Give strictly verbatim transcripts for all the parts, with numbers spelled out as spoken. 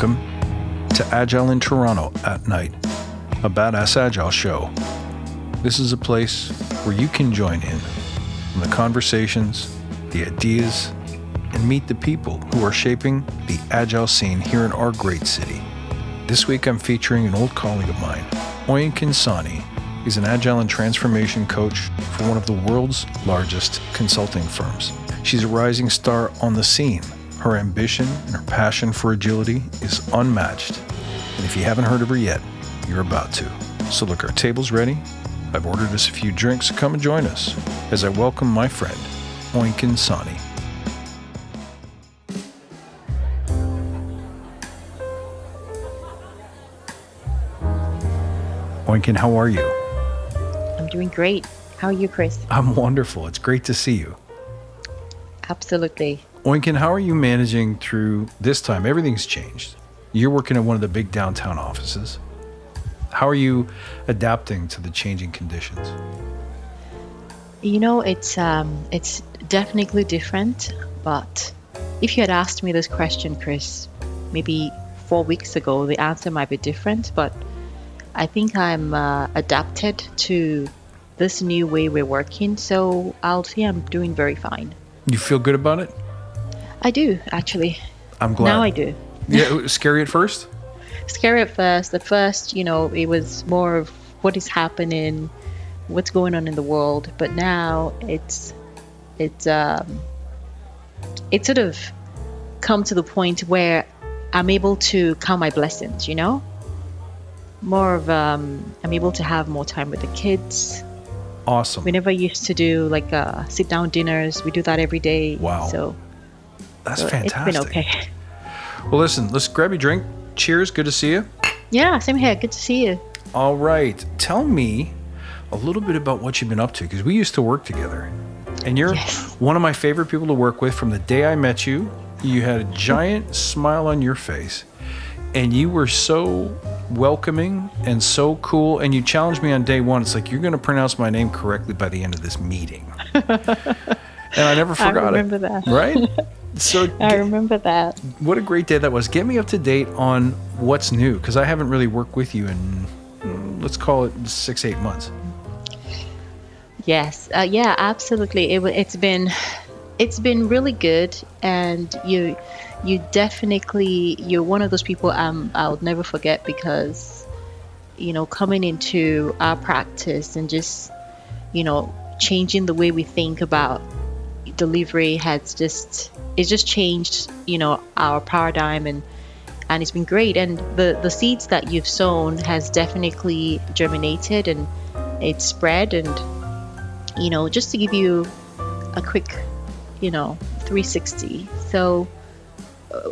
Welcome to Agile in Toronto at Night, a Badass Agile show. This is a place where you can join in on the conversations, the ideas, and meet the people who are shaping the Agile scene here in our great city. This week I'm featuring an old colleague of mine, Oyinkan Sanni. He's an Agile and transformation coach for one of the world's largest consulting firms. She's a rising star on the scene. Her ambition and her passion for agility is unmatched. And if you haven't heard of her yet, you're about to. So look, our table's ready. I've ordered us a few drinks, so come and join us as I welcome my friend, Oyinkan Sanni. Oyinkan, how are you? I'm doing great. How are you, Chris? I'm wonderful. It's great to see you. Absolutely. Oyinkan, how are you managing through this time? Everything's changed. You're working at one of the big downtown offices. How are you adapting to the changing conditions? You know, it's um, it's definitely different. But if you had asked me this question, Chris, maybe four weeks ago, the answer might be different. But I think I'm uh, adapted to this new way we're working. So I'll say I'm doing very fine. You feel good about it? I do, actually. I'm glad. Now I do. Yeah, it was scary at first? Scary at first. At first, you know, it was more of what is happening, what's going on in the world. But now it's it's um, it's sort of come to the point where I'm able to count my blessings, you know? More of um, I'm able to have more time with the kids. Awesome. We never used to do like uh, sit-down dinners. We do that every day. Wow. So. That's so fantastic. It's been okay. Well, listen, let's grab your drink. Cheers. Good to see you. Yeah, same here. Good to see you. All right. Tell me a little bit about what you've been up to, because we used to work together. And you're yes. one of my favorite people to work with. From the day I met you, you had a giant smile on your face. And you were so welcoming and so cool. And you challenged me on day one. It's like, you're going to pronounce my name correctly by the end of this meeting. And I never forgot it. I remember it, that. Right? So I remember that. What a great day that was. Get me up to date on what's new, because I haven't really worked with you in, let's call it six, eight months. Yes. Uh, yeah, absolutely. It, it's been, it's been really good. And you, you definitely, you're one of those people um, I'll never forget, because, you know, coming into our practice and just, you know, changing the way we think about delivery has just it's just changed, you know, our paradigm, and and it's been great. And the the seeds that you've sown has definitely germinated and it's spread. And you know, just to give you a quick, you know, three sixty, so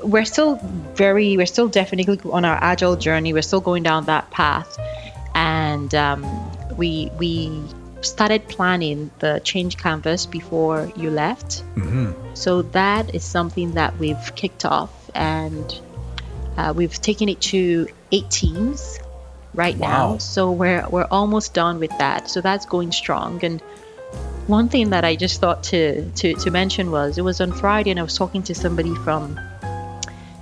we're still very we're still definitely on our agile journey. We're still going down that path. And um we we started planning the change canvas before you left. Mm-hmm. So that is something that we've kicked off, and uh, we've taken it to eight teams right wow. now. So we're we're almost done with that. So that's going strong. And one thing that I just thought to to, to mention was, it was on Friday, and I was talking to somebody from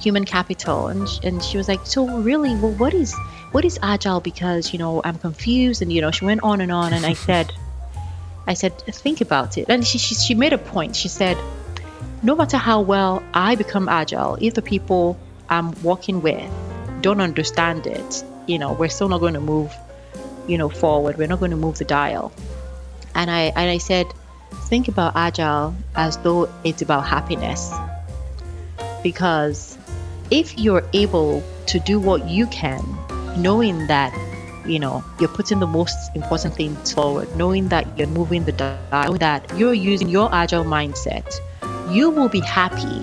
Human Capital, and and she was like, so really, well, what is what is agile? Because, you know, I'm confused. And, you know, she went on and on. And I said, I said, think about it. And she, she she made a point. She said, no matter how well I become agile, if the people I'm working with don't understand it, you know, we're still not going to move, you know, forward. We're not going to move the dial. And I and I said, think about agile as though it's about happiness, because if you're able to do what you can, knowing that, you know, you're putting the most important things forward, knowing that you're moving the dial, that you're using your agile mindset, you will be happy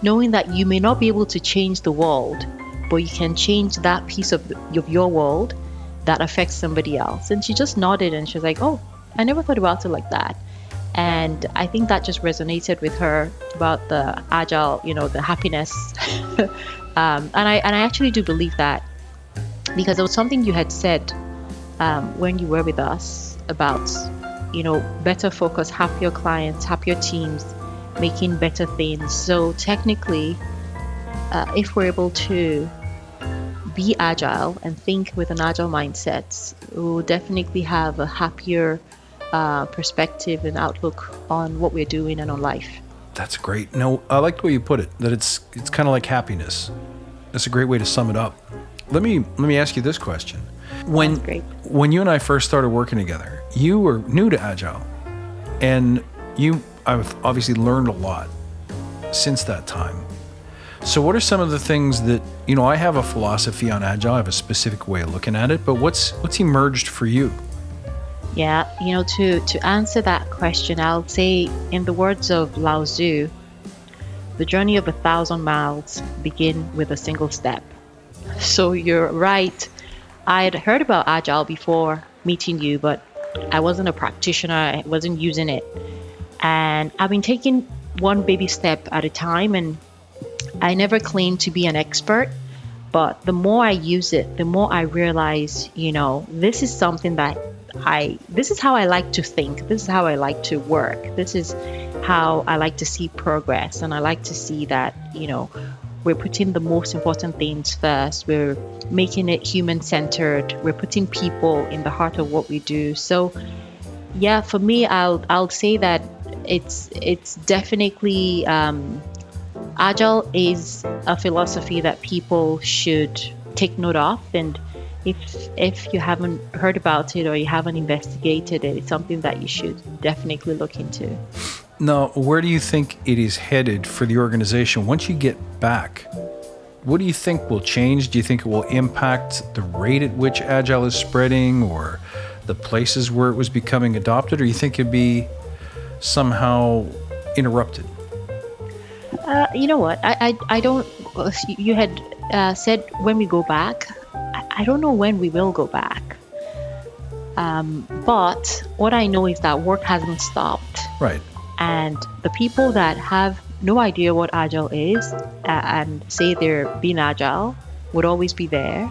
knowing that you may not be able to change the world, but you can change that piece of, of your world that affects somebody else. And she just nodded, and she was like, oh, I never thought about it like that. And I think that just resonated with her about the agile, you know, the happiness. um, and I and I actually do believe that, because it was something you had said um, when you were with us about, you know, better focus, happier clients, happier teams, making better things. So technically, uh, if we're able to be agile and think with an agile mindset, we will definitely have a happier uh, perspective and outlook on what we're doing and on life. That's great. No, I like the way you put it, that it's it's kind of like happiness. That's a great way to sum it up. Let me let me ask you this question. When when you and I first started working together, you were new to agile, and you I've obviously learned a lot since that time. So what are some of the things that, you know, I have a philosophy on agile, I have a specific way of looking at it, but what's what's emerged for you? Yeah, you know, to, to answer that question, I'll say, in the words of Lao Tzu, the journey of a thousand miles begin with a single step. So you're right. I had heard about agile before meeting you, but I wasn't a practitioner. I wasn't using it. And I've been taking one baby step at a time, and I never claimed to be an expert, but the more I use it, the more I realize, you know, this is something that I, this is how I like to think. This is how I like to work. This is how I like to see progress. And I like to see that, you know, we're putting the most important things first. We're making it human-centered. We're putting people in the heart of what we do. So yeah, for me, I'll, I'll say that it's, it's definitely, um, agile is a philosophy that people should take note of, and if if you haven't heard about it or you haven't investigated it, it's something that you should definitely look into. Now, where do you think it is headed for the organization once you get back? What do you think will change? Do you think it will impact the rate at which agile is spreading or the places where it was becoming adopted, or you think it'd be somehow interrupted? Uh, you know what? I, I, I don't, you had uh, said when we go back, I, I don't know when we will go back. Um, but what I know is that work hasn't stopped. Right. And the people that have no idea what agile is uh, and say they're being agile would always be there.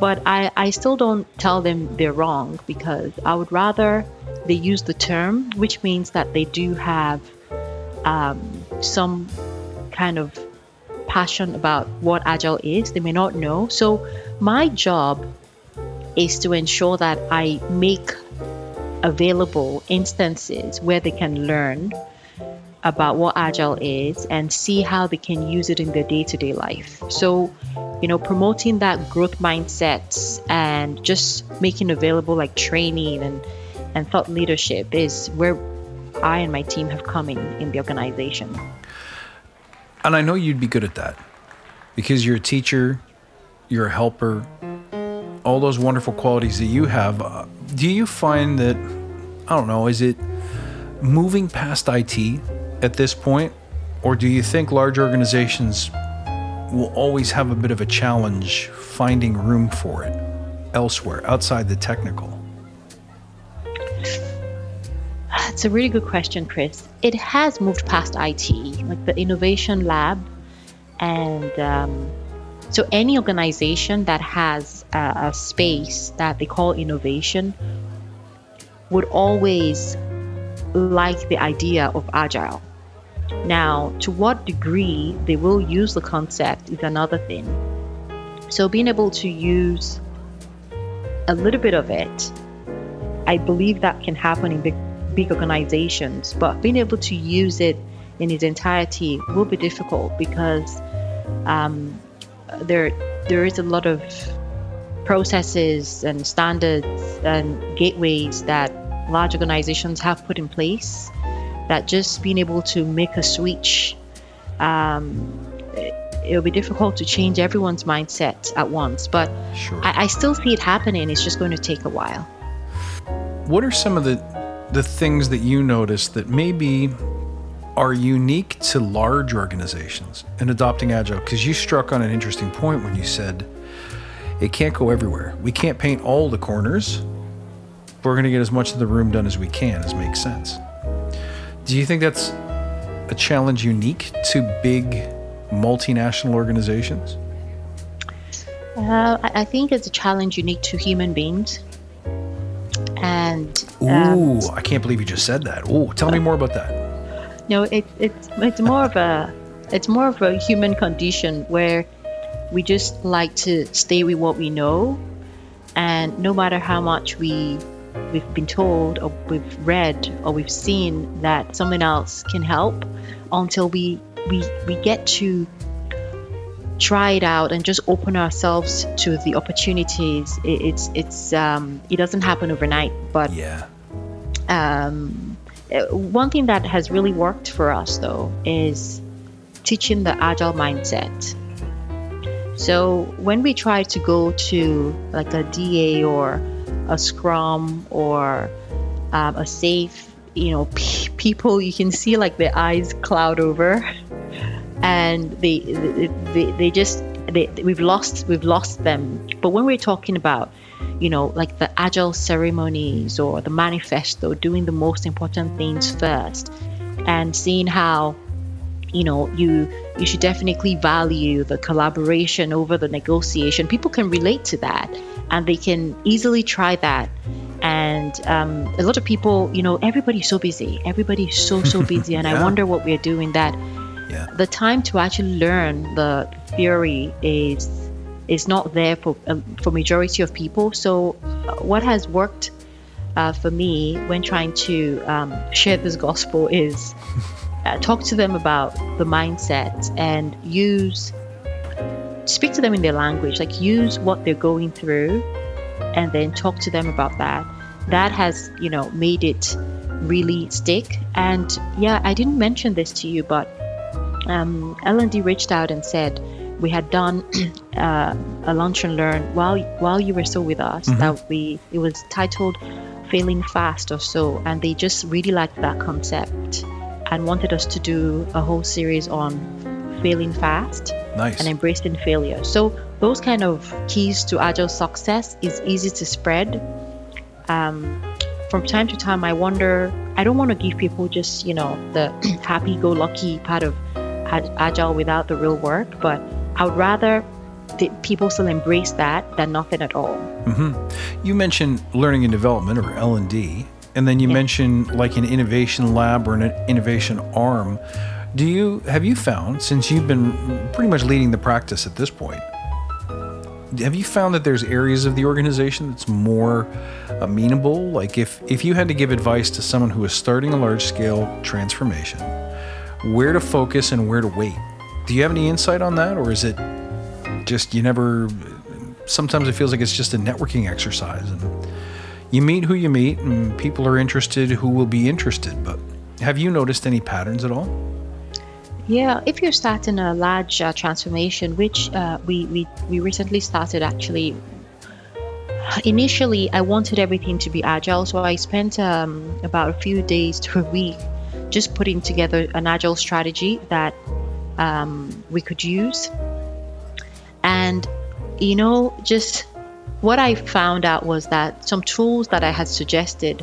But I, I still don't tell them they're wrong, because I would rather they use the term, which means that they do have um, some kind of passion about what agile is. They may not know. So my job is to ensure that I make available instances where they can learn about what agile is and see how they can use it in their day-to-day life. So, you know, promoting that growth mindsets and just making available like training and and thought leadership is where I and my team have come in in the organization. And I know you'd be good at that, because you're a teacher, you're a helper, all those wonderful qualities that you have. Uh, do you find that, I don't know, is it moving past I T at this point? Or do you think large organizations will always have a bit of a challenge finding room for it elsewhere, outside the technical? It's a really good question, Chris. It has moved past I T, like the innovation lab. And um, so any organization that has a, a space that they call innovation would always like the idea of agile. Now, to what degree they will use the concept is another thing. So being able to use a little bit of it, I believe that can happen in big big organizations, but being able to use it in its entirety will be difficult, because um, there there is a lot of processes and standards and gateways that large organizations have put in place, that just being able to make a switch, um, it'll be difficult to change everyone's mindset at once. But sure. I, I still see it happening. It's just going to take a while. What are some of the, the things that you notice that maybe are unique to large organizations in adopting agile? Because you struck on an interesting point when you said it can't go everywhere. We can't paint all the corners. We're going to get as much of the room done as we can, as makes sense. Do you think that's a challenge unique to big multinational organizations? Uh, I think it's a challenge unique to human beings. And um, ooh, I can't believe you just said that. Ooh, tell uh, me more about that. No, it's it's it's more of a it's more of a human condition where we just like to stay with what we know, and no matter how much we we've been told or we've read or we've seen that someone else can help, until we we we get to try it out and just open ourselves to the opportunities. It, it's it's um, it doesn't happen overnight, but yeah. Um, one thing that has really worked for us though is teaching the agile mindset. So when we try to go to like a D A or a Scrum or um, a SAFe, you know, p- people, you can see like their eyes cloud over, and they they, they, they just they, we've lost we've lost them. But when we're talking about, you know, like the agile ceremonies or the manifesto, doing the most important things first, and seeing how, you know, you you should definitely value the collaboration over the negotiation. People can relate to that, and they can easily try that. And um, a lot of people, you know, everybody's so busy. Everybody's so, so busy. And yeah. I wonder what we're doing that. Yeah. The time to actually learn the theory is is not there for um, for majority of people. So what has worked uh, for me when trying to um, share this gospel is... talk to them about the mindset and use speak to them in their language, like use what they're going through and then talk to them about that. That has, you know, made it really stick. And yeah, I didn't mention this to you, but um, L and D reached out and said we had done uh, a lunch and learn while while you were still with us. Mm-hmm. That we it was titled Failing Fast or so, and they just really liked that concept and wanted us to do a whole series on failing fast. Nice. And embracing failure. So those kind of keys to agile success is easy to spread. Um, from time to time, I wonder, I don't want to give people just, you know, the happy-go-lucky part of agile without the real work, but I would rather that people still embrace that than nothing at all. Mm-hmm. You mentioned learning and development, or L and D. And then you yeah. mentioned like an innovation lab or an innovation arm. Do you have you found, since you've been pretty much leading the practice at this point, have you found that there's areas of the organization that's more amenable? Like if, if you had to give advice to someone who is starting a large-scale transformation, where to focus and where to wait? Do you have any insight on that? Or is it just you never... Sometimes it feels like it's just a networking exercise and... You meet who you meet, and people are interested who will be interested. But have you noticed any patterns at all? Yeah, if you're starting a large uh, transformation, which uh, we, we, we recently started actually. Initially, I wanted everything to be agile, so I spent um, about a few days to a week just putting together an agile strategy that um, we could use. And, you know, just... what I found out was that some tools that I had suggested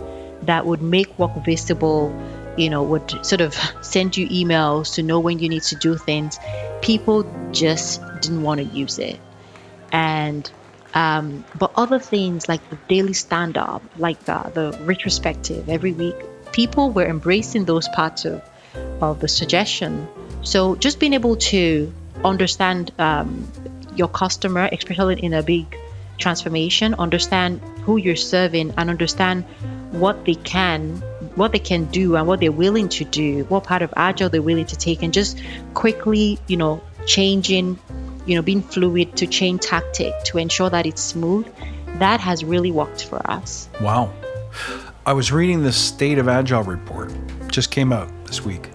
that would make work visible, you know, would sort of send you emails to know when you need to do things, people just didn't want to use it. And, um, but other things like the daily stand-up, like the, the retrospective every week, people were embracing those parts of, of the suggestion. So just being able to understand um, your customer, especially in a big transformation, understand who you're serving and understand what they can what they can do and what they're willing to do, what part of agile they're willing to take, and just quickly, you know, changing, you know, being fluid to change tactic to ensure that it's smooth. That has really worked for us. Wow. I was reading the State of Agile report, just came out this week.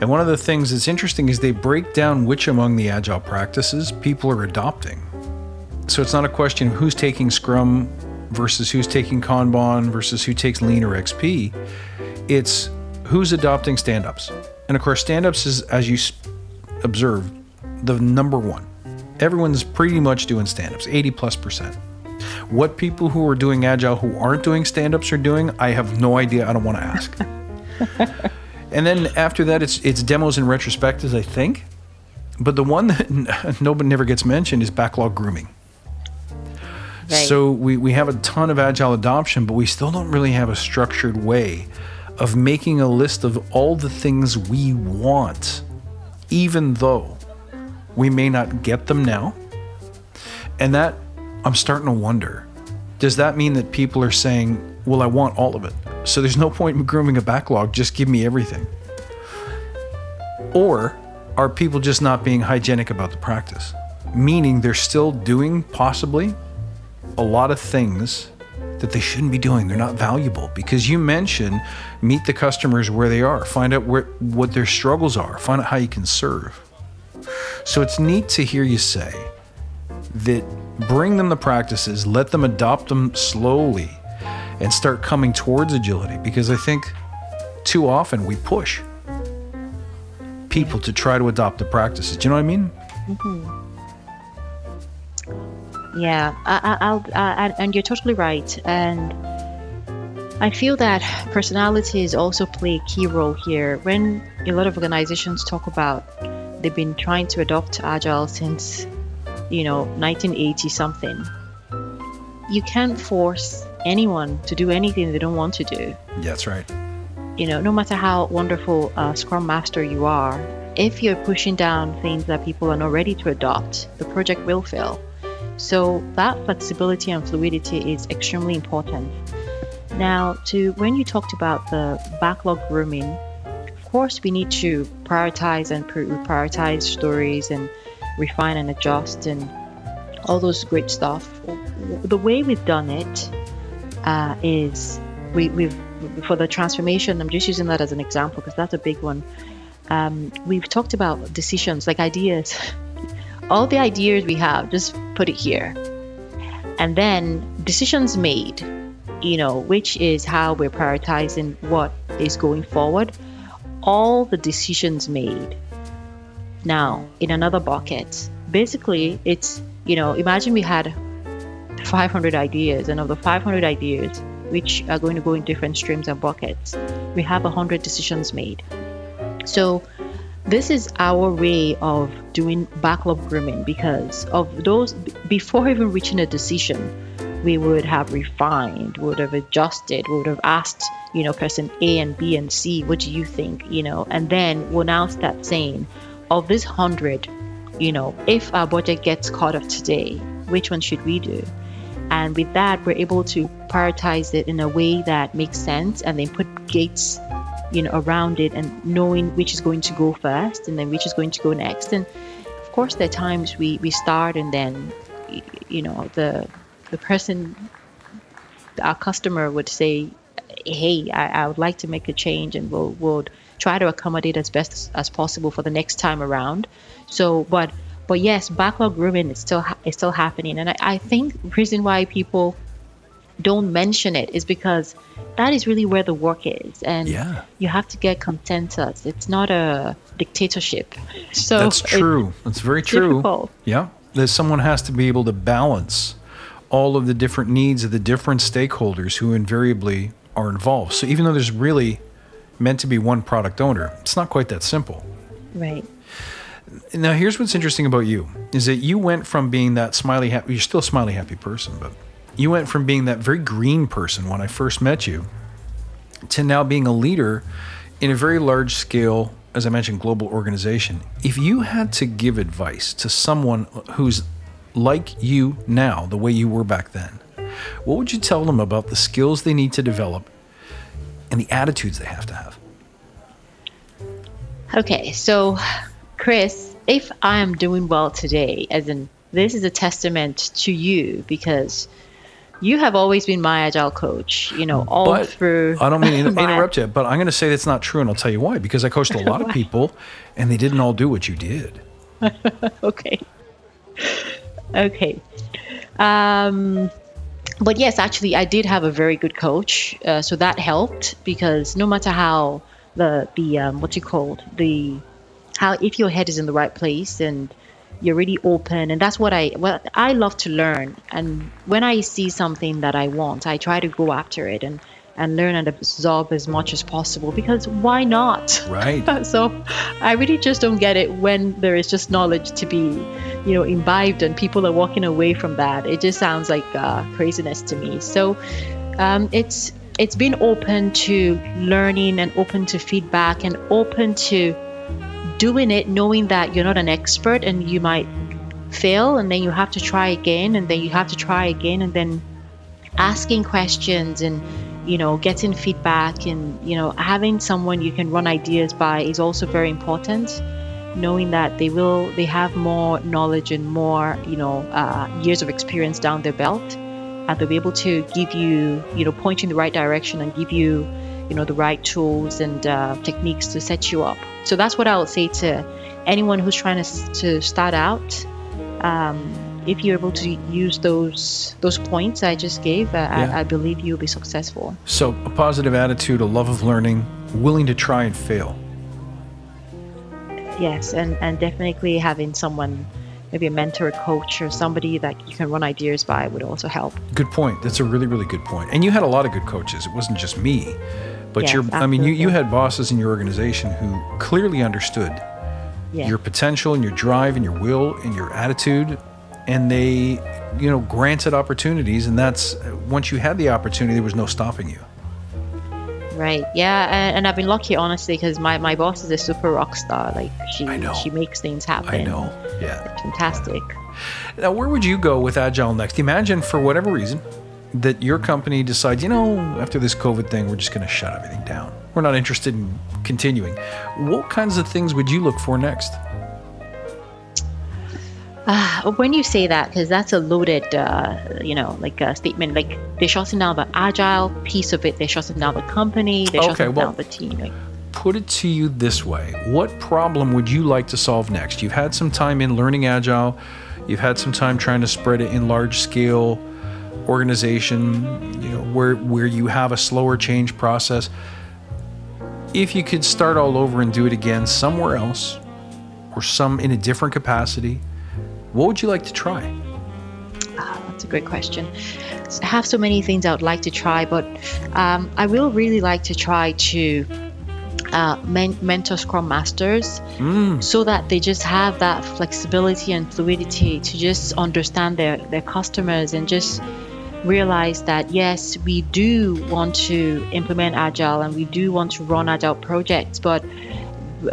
And one of the things that's interesting is they break down which among the agile practices people are adopting. So it's not a question of who's taking Scrum versus who's taking Kanban versus who takes Lean or X P. It's who's adopting stand-ups. And of course, stand-ups is, as you observed, the number one. Everyone's pretty much doing stand-ups, eighty plus percent. What people who are doing Agile who aren't doing stand-ups are doing, I have no idea. I don't want to ask. And then after that, it's it's demos and retrospectives, I think. But the one that nobody never gets mentioned is backlog grooming. Right. So we, we have a ton of agile adoption, but we still don't really have a structured way of making a list of all the things we want even though we may not get them now. And that, I'm starting to wonder, does that mean that people are saying, well, I want all of it, so there's no point in grooming a backlog, just give me everything? Or are people just not being hygienic about the practice? Meaning they're still doing possibly a lot of things that they shouldn't be doing. They're not valuable, because you mentioned meet the customers where they are, find out where, what their struggles are, find out how you can serve. So it's neat to hear you say that bring them the practices, let them adopt them slowly and start coming towards agility, because I think too often we push people to try to adopt the practices. Do you know what I mean? Mm-hmm. Yeah, I, I, I'll, I, and you're totally right. And I feel that personalities also play a key role here. When a lot of organizations talk about they've been trying to adopt Agile since, you know, nineteen eighty something, you can't force anyone to do anything they don't want to do. That's right. You know, no matter how wonderful a Scrum Master you are, if you're pushing down things that people are not ready to adopt, the project will fail. So that flexibility and fluidity is extremely important. Now, to when you talked about the backlog grooming, of course, we need to prioritize and prioritize stories and refine and adjust and all those great stuff. The way we've done it uh, is we, we've for the transformation, I'm just using that as an example because that's a big one. Um, we've talked about decisions, like ideas. All the ideas we have, just put it here. And then decisions made, you know, which is how we're prioritizing what is going forward. All the decisions made now in another bucket. Basically, it's, you know, imagine we had five hundred ideas, and of the five hundred ideas, which are going to go in different streams and buckets, we have one hundred decisions made. So this is our way of doing backlog grooming, because of those, before even reaching a decision, we would have refined, would have adjusted, would have asked, you know, person A and B and C, what do you think, you know? And then we'll now start saying, of this one hundred, you know, if our budget gets cut off today, which one should we do? And with that, we're able to prioritize it in a way that makes sense, and then put gates, you know, around it, and knowing which is going to go first and then which is going to go next. And of course, there are times we, we start, and then, you know, the the person, our customer would say, hey, I, I would like to make a change, and we'll, we'll try to accommodate as best as possible for the next time around. So, but But yes, backlog grooming is still ha- is still happening. And I, I think the reason why people don't mention it is because that is really where the work is. And yeah. You have to get consensus. It's not a dictatorship. So that's true. That's very true. Difficult. Yeah. That someone has to be able to balance all of the different needs of the different stakeholders who invariably are involved. So even though there's really meant to be one product owner, it's not quite that simple. Right. Now, here's what's interesting about you, is that you went from being that smiley, happy, you're still a smiley, happy person, but you went from being that very green person when I first met you to now being a leader in a very large scale, as I mentioned, global organization. If you had to give advice to someone who's like you now, the way you were back then, what would you tell them about the skills they need to develop and the attitudes they have to have? Okay, so... Chris, if I am doing well today, as in this is a testament to you, because you have always been my Agile coach, you know, all but through. I don't mean to my... interrupt you, but I'm going to say that's not true, and I'll tell you why. Because I coached a lot of people, and they didn't all do what you did. Okay. Okay. Um, but yes, actually, I did have a very good coach, uh, so that helped, because no matter how the the um, what you called the how if your head is in the right place and you're really open, and that's what I well I love to learn. And when I see something that I want, I try to go after it and, and learn and absorb as much as possible, because why not? Right. So I really just don't get it when there is just knowledge to be, you know, imbibed and people are walking away from that. It just sounds like uh, craziness to me. So um, it's it's being open to learning and open to feedback and open to doing it knowing that you're not an expert and you might fail, and then you have to try again, and then you have to try again, and then asking questions and, you know, getting feedback and, you know, having someone you can run ideas by is also very important. Knowing that they will, they have more knowledge and more, you know, uh, years of experience down their belt, and they'll be able to give you, you know, point you in the right direction and give you, you know, the right tools and uh, techniques to set you up. So that's what I would say to anyone who's trying to to start out. Um, if you're able to use those those points I just gave, uh, yeah. I, I believe you'll be successful. So a positive attitude, a love of learning, willing to try and fail. Yes, and, and definitely having someone, maybe a mentor, a coach, or somebody that you can run ideas by would also help. Good point. That's a really, really good point. And you had a lot of good coaches. It wasn't just me. But yes, you're, absolutely. I mean, you, you had bosses in your organization who clearly understood yeah. your potential and your drive and your will and your attitude. And they, you know, granted opportunities. And that's, once you had the opportunity, there was no stopping you. Right. Yeah. And, and I've been lucky, honestly, because my, my boss is a super rock star. Like she, she makes things happen. I know. Yeah. It's fantastic. Now, where would you go with Agile next? Imagine for whatever reason that your company decides, you know, after this COVID thing, we're just going to shut everything down. We're not interested in continuing. What kinds of things would you look for next? Uh, when you say that, because that's a loaded, uh, you know, like a statement, like they're shutting down the Agile piece of it. They're shutting down the company. They're okay, shutting well, down the team. Like, put it to you this way. What problem would you like to solve next? You've had some time in learning Agile. You've had some time trying to spread it in large scale organization, you know, where, where you have a slower change process. If you could start all over and do it again somewhere else or some in a different capacity, what would you like to try? Oh, that's a great question. I have so many things I would like to try, but um, I will really like to try to uh, men- mentor Scrum Masters mm. so that they just have that flexibility and fluidity to just understand their, their customers and just realize that, yes, we do want to implement Agile and we do want to run Agile projects, but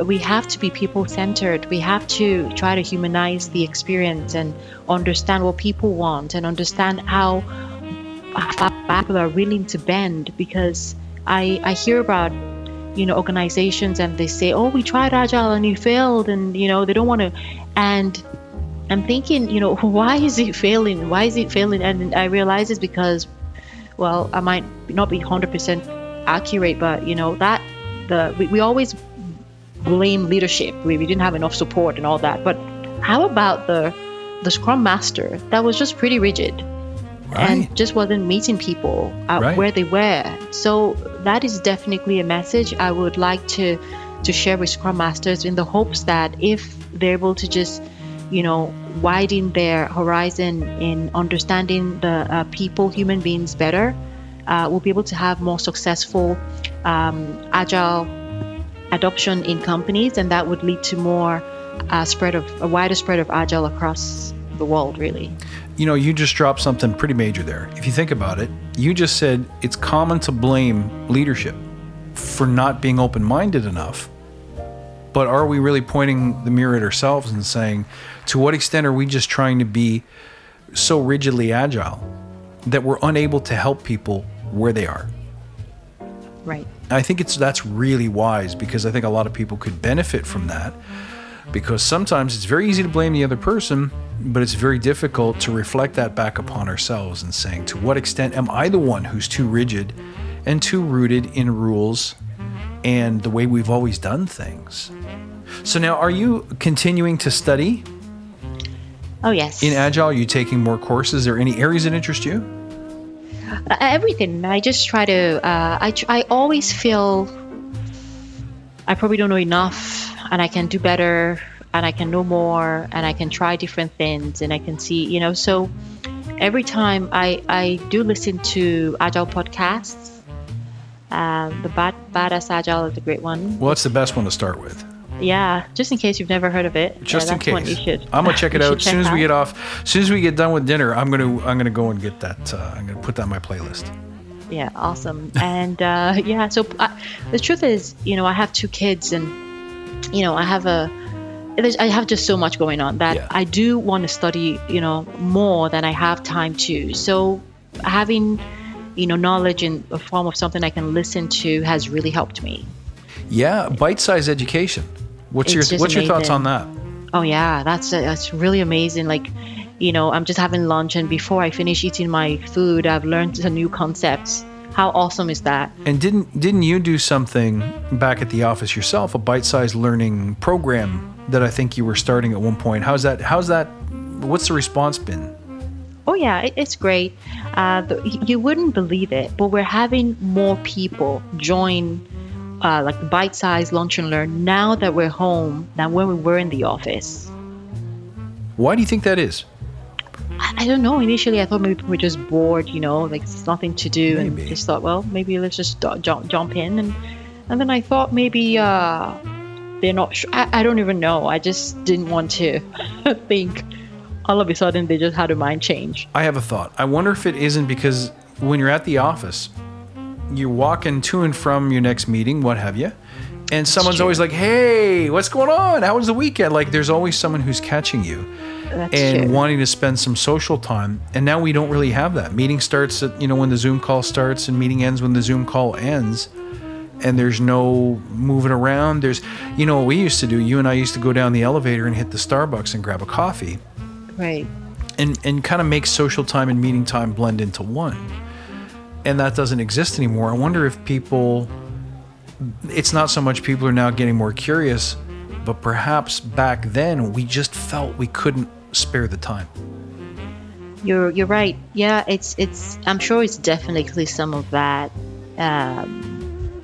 we have to be people-centered. We have to try to humanize the experience and understand what people want and understand how people are willing to bend, because I, I hear about, you know, organizations and they say, oh, we tried Agile and it failed, and, you know, they don't want to. And I'm thinking, you know, why is it failing? Why is it failing? And I realize it's because, well, I might not be one hundred percent accurate, but, you know, that the we, we always blame leadership. We, we didn't have enough support and all that. But how about the the Scrum Master that was just pretty rigid right. and just wasn't meeting people at right. where they were? So that is definitely a message I would like to to share with Scrum Masters, in the hopes that if they're able to just, you know, widen their horizon in understanding the uh, people, human beings better, uh, we'll be able to have more successful um, Agile adoption in companies, and that would lead to more uh, spread of a wider spread of Agile across the world, really. You know, you just dropped something pretty major there. If you think about it, you just said it's common to blame leadership for not being open-minded enough. But are we really pointing the mirror at ourselves and saying, to what extent are we just trying to be so rigidly Agile that we're unable to help people where they are? Right. I think it's that's really wise, because I think a lot of people could benefit from that, because sometimes it's very easy to blame the other person, but it's very difficult to reflect that back upon ourselves and saying, to what extent am I the one who's too rigid and too rooted in rules and the way we've always done things? So now, are you continuing to study? Oh, yes. In Agile, are you taking more courses? Are there any areas that interest you? Everything. I just try to uh, I, I always feel I probably don't know enough, and I can do better, and I can know more, and I can try different things, and I can see, you know. So every time I, I do listen to Agile podcasts. Uh, the Bad, Badass Agile is a great one. Well, that's the best one to start with. Yeah, just in case you've never heard of it. Just yeah, in case. You should, I'm gonna check it out as soon as we get off. As soon as we get done with dinner, I'm gonna I'm gonna go and get that. Uh, I'm gonna put that in my playlist. Yeah, awesome. And uh, yeah, so uh, the truth is, you know, I have two kids, and you know, I have a, I have just so much going on that yeah. I do want to study, you know, more than I have time to. So having, you know, knowledge in a form of something I can listen to has really helped me. Yeah, bite-sized education. What's it's your What's amazing. Your thoughts on that? Oh yeah, that's that's really amazing. Like, you know, I'm just having lunch, and before I finish eating my food, I've learned some new concepts. How awesome is that? And didn't didn't you do something back at the office yourself, a bite-sized learning program that I think you were starting at one point? How's that? How's that? What's the response been? Oh yeah, it's great. Uh, you wouldn't believe it, but we're having more people join uh, like bite-sized lunch and learn now that we're home than when we were in the office. Why do you think that is? I don't know. Initially, I thought maybe people were just bored, you know, like it's nothing to do, maybe. And just thought, well, maybe let's just do- jump jump in, and and then I thought maybe. Uh, They're not sure. I, I don't even know. I just didn't want to think. All of a sudden, they just had a mind change. I have a thought. I wonder if it isn't because when you're at the office, you're walking to and from your next meeting, what have you, and someone's always like, hey, what's going on? How was the weekend? Like, there's always someone who's catching you That's and true. wanting to spend some social time. And now we don't really have that. Meeting starts, at, you know, when the Zoom call starts, and meeting ends when the Zoom call ends. And there's no moving around. There's, you know, what we used to do, you and I used to go down the elevator and hit the Starbucks and grab a coffee. Right. And and kind of make social time and meeting time blend into one. And that doesn't exist anymore. I wonder if people, it's not so much people are now getting more curious, but perhaps back then we just felt we couldn't spare the time. You're you're right. Yeah, it's, it's I'm sure it's definitely some of that. Um,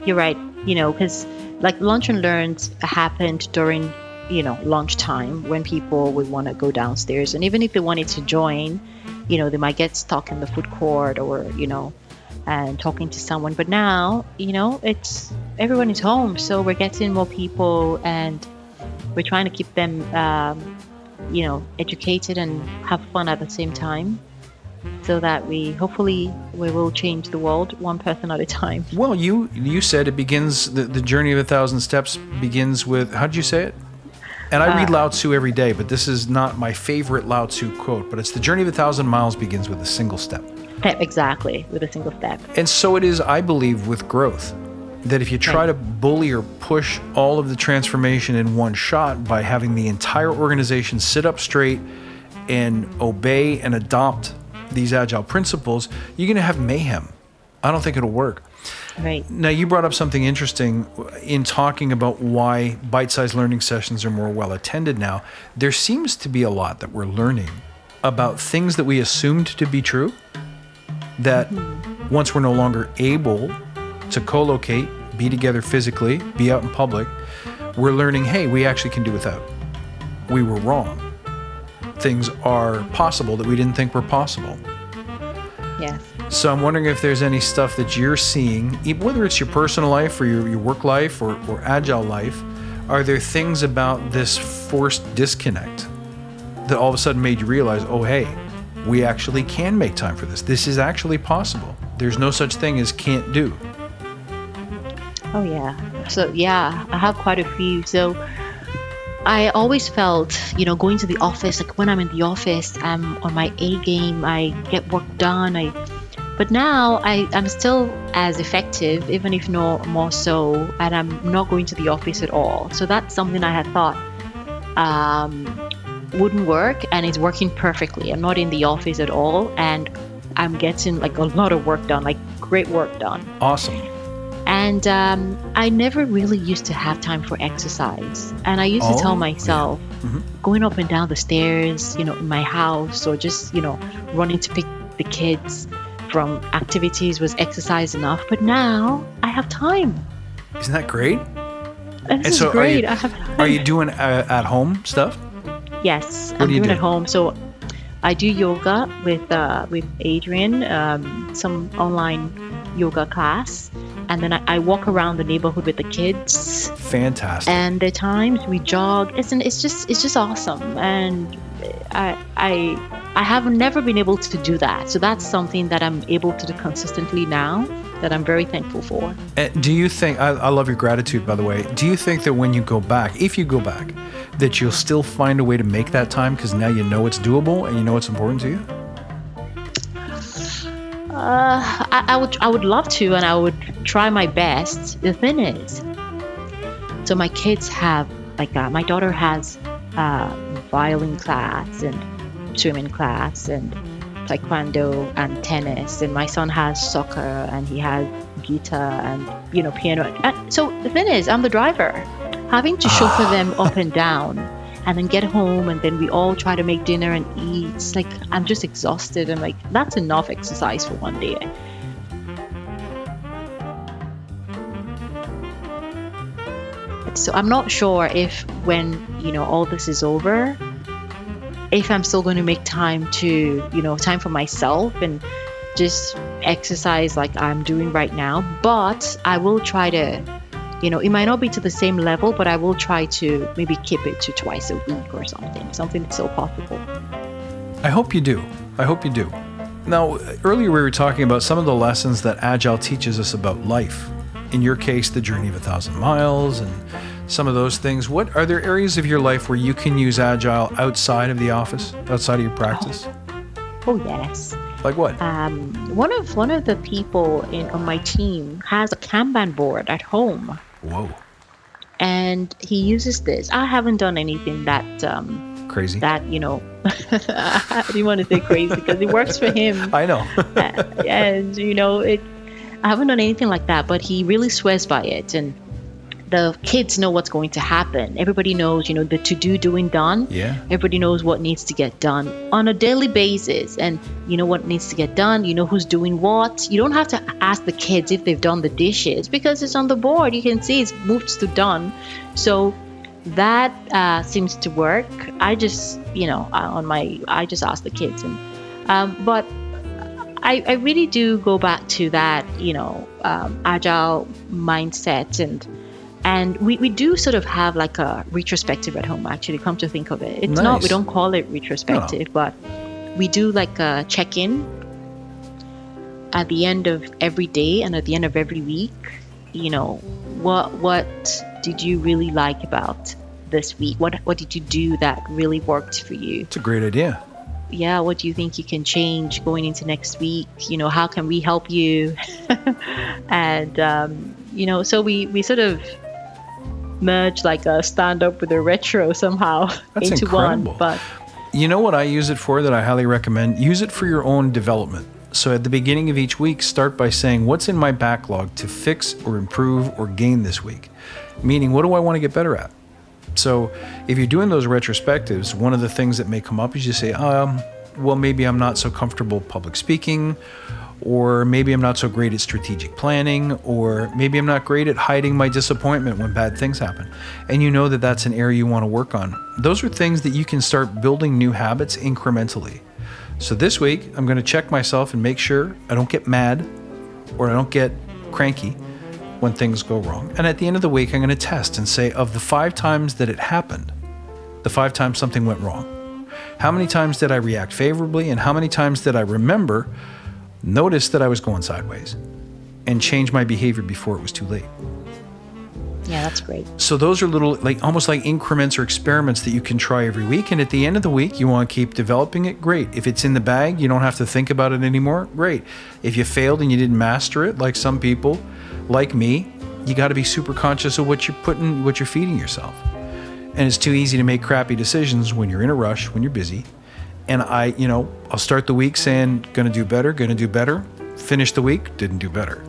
You're right, you know, because like lunch and learns happened during, you know, lunchtime when people would want to go downstairs. And even if they wanted to join, you know, they might get stuck in the food court or, you know, and talking to someone. But now, you know, it's everyone is home. So we're getting more people and we're trying to keep them, um, you know, educated and have fun at the same time. So that we hopefully we will change the world one person at a time. Well, you you said it begins the, the journey of a thousand steps begins with, how did you say it? And I uh, read Lao Tzu every day, but this is not my favorite Lao Tzu quote. But it's the journey of a thousand miles begins with a single step. Step exactly with a single step. And so it is, I believe, with growth, that if you try right. to bully or push all of the transformation in one shot by having the entire organization sit up straight and obey and adopt these agile principles, you're going to have mayhem. I don't think it'll work. Right. Now, you brought up something interesting in talking about why bite-sized learning sessions are more well attended now. There seems to be a lot that we're learning about things that we assumed to be true, that mm-hmm. once we're no longer able to co-locate, be together physically, be out in public, we're learning, hey, we actually can do without. We were wrong. Things are possible that we didn't think were possible. Yes. So I'm wondering if there's any stuff that you're seeing, whether it's your personal life or your, your work life or, or agile life, are there things about this forced disconnect that all of a sudden made you realize, oh, hey, we actually can make time for this. This is actually possible. There's no such thing as can't do. Oh, yeah. So, yeah, I have quite a few. So I always felt, you know, going to the office, like when I'm in the office, I'm on my A game, I get work done. I, but now I, I'm still as effective, even if no more so, and I'm not going to the office at all. So that's something I had thought um, wouldn't work, and it's working perfectly. I'm not in the office at all, and I'm getting like a lot of work done, like great work done. Awesome. And um, I never really used to have time for exercise. And I used oh, to tell myself, yeah. mm-hmm. going up and down the stairs, you know, in my house, or just, you know, running to pick the kids from activities was exercise enough. But now I have time. Isn't that great? This and so is great. Are you, I have time. Are you doing uh, at-home stuff? Yes, what I'm do doing, doing at home. So I do yoga with uh, with Adrian, um, some online yoga class. And then I, I walk around the neighborhood with the kids. Fantastic. And the times we jog. It's an, it's just it's just awesome. And I I I have never been able to do that. So that's something that I'm able to do consistently now. that I'm very thankful for. And do you think, I, I love your gratitude, by the way, do you think that when you go back, if you go back, that you'll still find a way to make that time because now you know it's doable and you know it's important to you? Uh, I, I would I would love to, and I would try my best. The thing is, so my kids have, like, uh, my daughter has uh, violin class and swimming class and taekwondo and tennis, and my son has soccer and he has guitar and, you know, piano. And so the thing is, I'm the driver, having to chauffeur them up and down, and then get home, and then we all try to make dinner and eat. It's like, I'm just exhausted, and like, that's enough exercise for one day. So I'm not sure if, when, you know, all this is over, if I'm still going to make time to, you know, time for myself and just exercise like I'm doing right now. But I will try to, you know, it might not be to the same level, but I will try to maybe keep it to twice a week or something, something that's so possible. I hope you do. I hope you do. Now, earlier we were talking about some of the lessons that Agile teaches us about life. In your case, the journey of a thousand miles and some of those things. What are there areas of your life where you can use Agile outside of the office, outside of your practice? Oh, oh yes. Like what? Um, one of one of the people in on my team has a Kanban board at home. Whoa. And he uses this. I haven't done anything that um, crazy. That, you know, I didn't want to say crazy because it works for him. I know. uh, and you know, it. I haven't done anything like that, but he really swears by it, and the kids know what's going to happen. Everybody knows, you know, the to-do doing done. Yeah. Everybody knows what needs to get done on a daily basis, and you know what needs to get done. You know who's doing what. You don't have to ask the kids if they've done the dishes because it's on the board. You can see it's moved to done. So that uh, seems to work. I just, you know, on my, I just ask the kids, and um, but I, I really do go back to that, you know, um, Agile mindset and. And we, we do sort of have like a retrospective at home, actually, come to think of it. It's nice. Not, we don't call it retrospective, no. But we do like a check-in at the end of every day and at the end of every week. You know, what what did you really like about this week? What what did you do that really worked for you? It's a great idea. Yeah, what do you think you can change going into next week? You know, how can we help you? And, um, you know, so we, we sort of... merge like a stand-up with a retro somehow. That's into incredible. One. But you know what I use it for that I highly recommend? Use it for your own development. So at the beginning of each week, start by saying, what's in my backlog to fix or improve or gain this week? Meaning, what do I want to get better at? So if you're doing those retrospectives, one of the things that may come up is you say, um, well, maybe I'm not so comfortable public speaking, or maybe I'm not so great at strategic planning, or maybe I'm not great at hiding my disappointment when bad things happen. And you know that that's an area you want to work on. Those are things that you can start building new habits incrementally. So this week, I'm going to check myself and make sure I don't get mad or I don't get cranky when things go wrong. And at the end of the week, I'm going to test and say, of the five times that it happened, the five times something went wrong, how many times did I react favorably, and how many times did I remember notice that I was going sideways and change my behavior before it was too late? Yeah, that's great. So those are little, like almost like increments or experiments that you can try every week. And at the end of the week, you want to keep developing it. Great. If it's in the bag, you don't have to think about it anymore. Great. If you failed and you didn't master it, like some people, like me, you got to be super conscious of what you're putting, what you're feeding yourself. And it's too easy to make crappy decisions when you're in a rush, when you're busy. And I, you know, I'll start the week saying, going to do better, going to do better. Finish the week, didn't do better.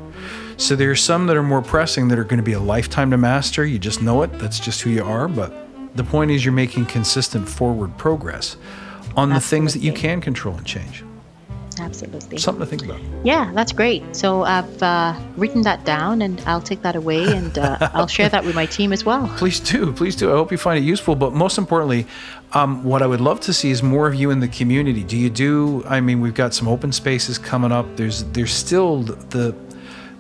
So there are some that are more pressing that are going to be a lifetime to master. You just know it. That's just who you are. But the point is you're making consistent forward progress on Absolutely. The things that you can control and change. Absolutely. Something to think about. Yeah, that's great. So I've uh, written that down, and I'll take that away, and uh, I'll share that with my team as well. Please do. Please do. I hope you find it useful. But most importantly, um, what I would love to see is more of you in the community. Do you do, I mean, we've got some open spaces coming up. There's there's still the,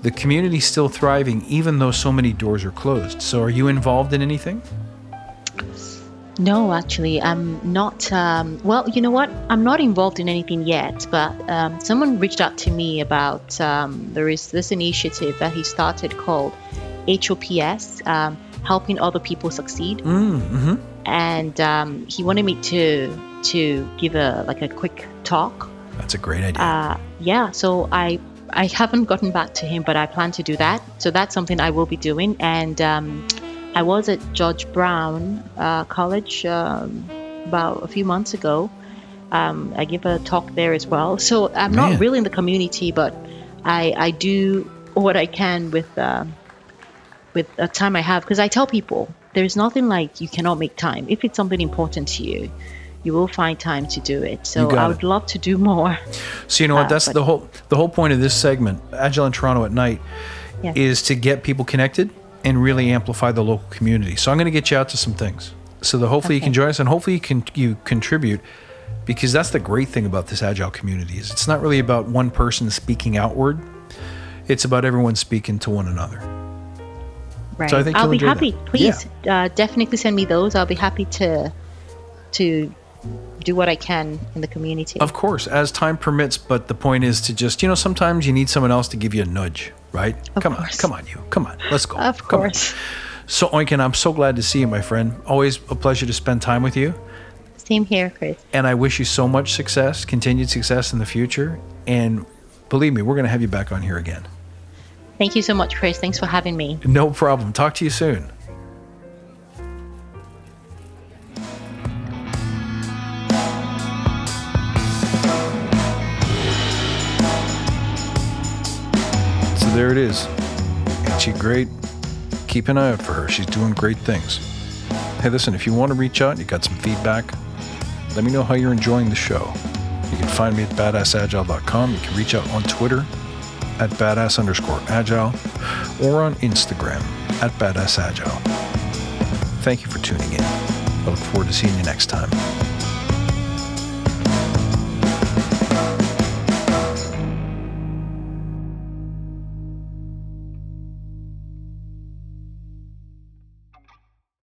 the community still thriving, even though so many doors are closed. So are you involved in anything? No, actually, I'm not. Um, well, you know what? I'm not involved in anything yet, but um, someone reached out to me about um, there is this initiative that he started called H O P S, um, Helping Other People Succeed. Mm-hmm. And um, he wanted me to to give a like a quick talk. That's a great idea. Uh, yeah, so I I haven't gotten back to him, but I plan to do that. So that's something I will be doing. And Um, I was at George Brown uh, College um, about a few months ago. Um, I give a talk there as well. So I'm Man. not really in the community, but I, I do what I can with uh, with the time I have. Because I tell people, there's nothing like you cannot make time. If it's something important to you, you will find time to do it. So I would it. love to do more. So you know what? Uh, that's but, the whole the whole point of this segment, Agile in Toronto at Night, yes. is to get people connected and really amplify the local community. So I'm going to get you out to some things so that hopefully okay. you can join us and hopefully you can you contribute, because that's the great thing about this Agile community is it's not really about one person speaking outward. It's about everyone speaking to one another. Right. So I think I'll be happy. That. Please yeah. uh, definitely send me those. I'll be happy to to do what I can in the community. Of course, as time permits. But the point is to just, you know, sometimes you need someone else to give you a nudge. Right? Of come course. on, come on, you. Come on, let's go. Of come course. On. So, Oyinkan, I'm so glad to see you, my friend. Always a pleasure to spend time with you. Same here, Chris. And I wish you so much success, continued success in the future. And believe me, we're going to have you back on here again. Thank you so much, Chris. Thanks for having me. No problem. Talk to you soon. There it is. Isn't she great? Keep an eye out for her. She's doing great things. Hey, listen, if you want to reach out, you got some feedback, let me know how you're enjoying the show. You can find me at badass agile dot com. You can reach out on Twitter at badass underscore agile or on Instagram at badass agile. Thank you for tuning in. I look forward to seeing you next time.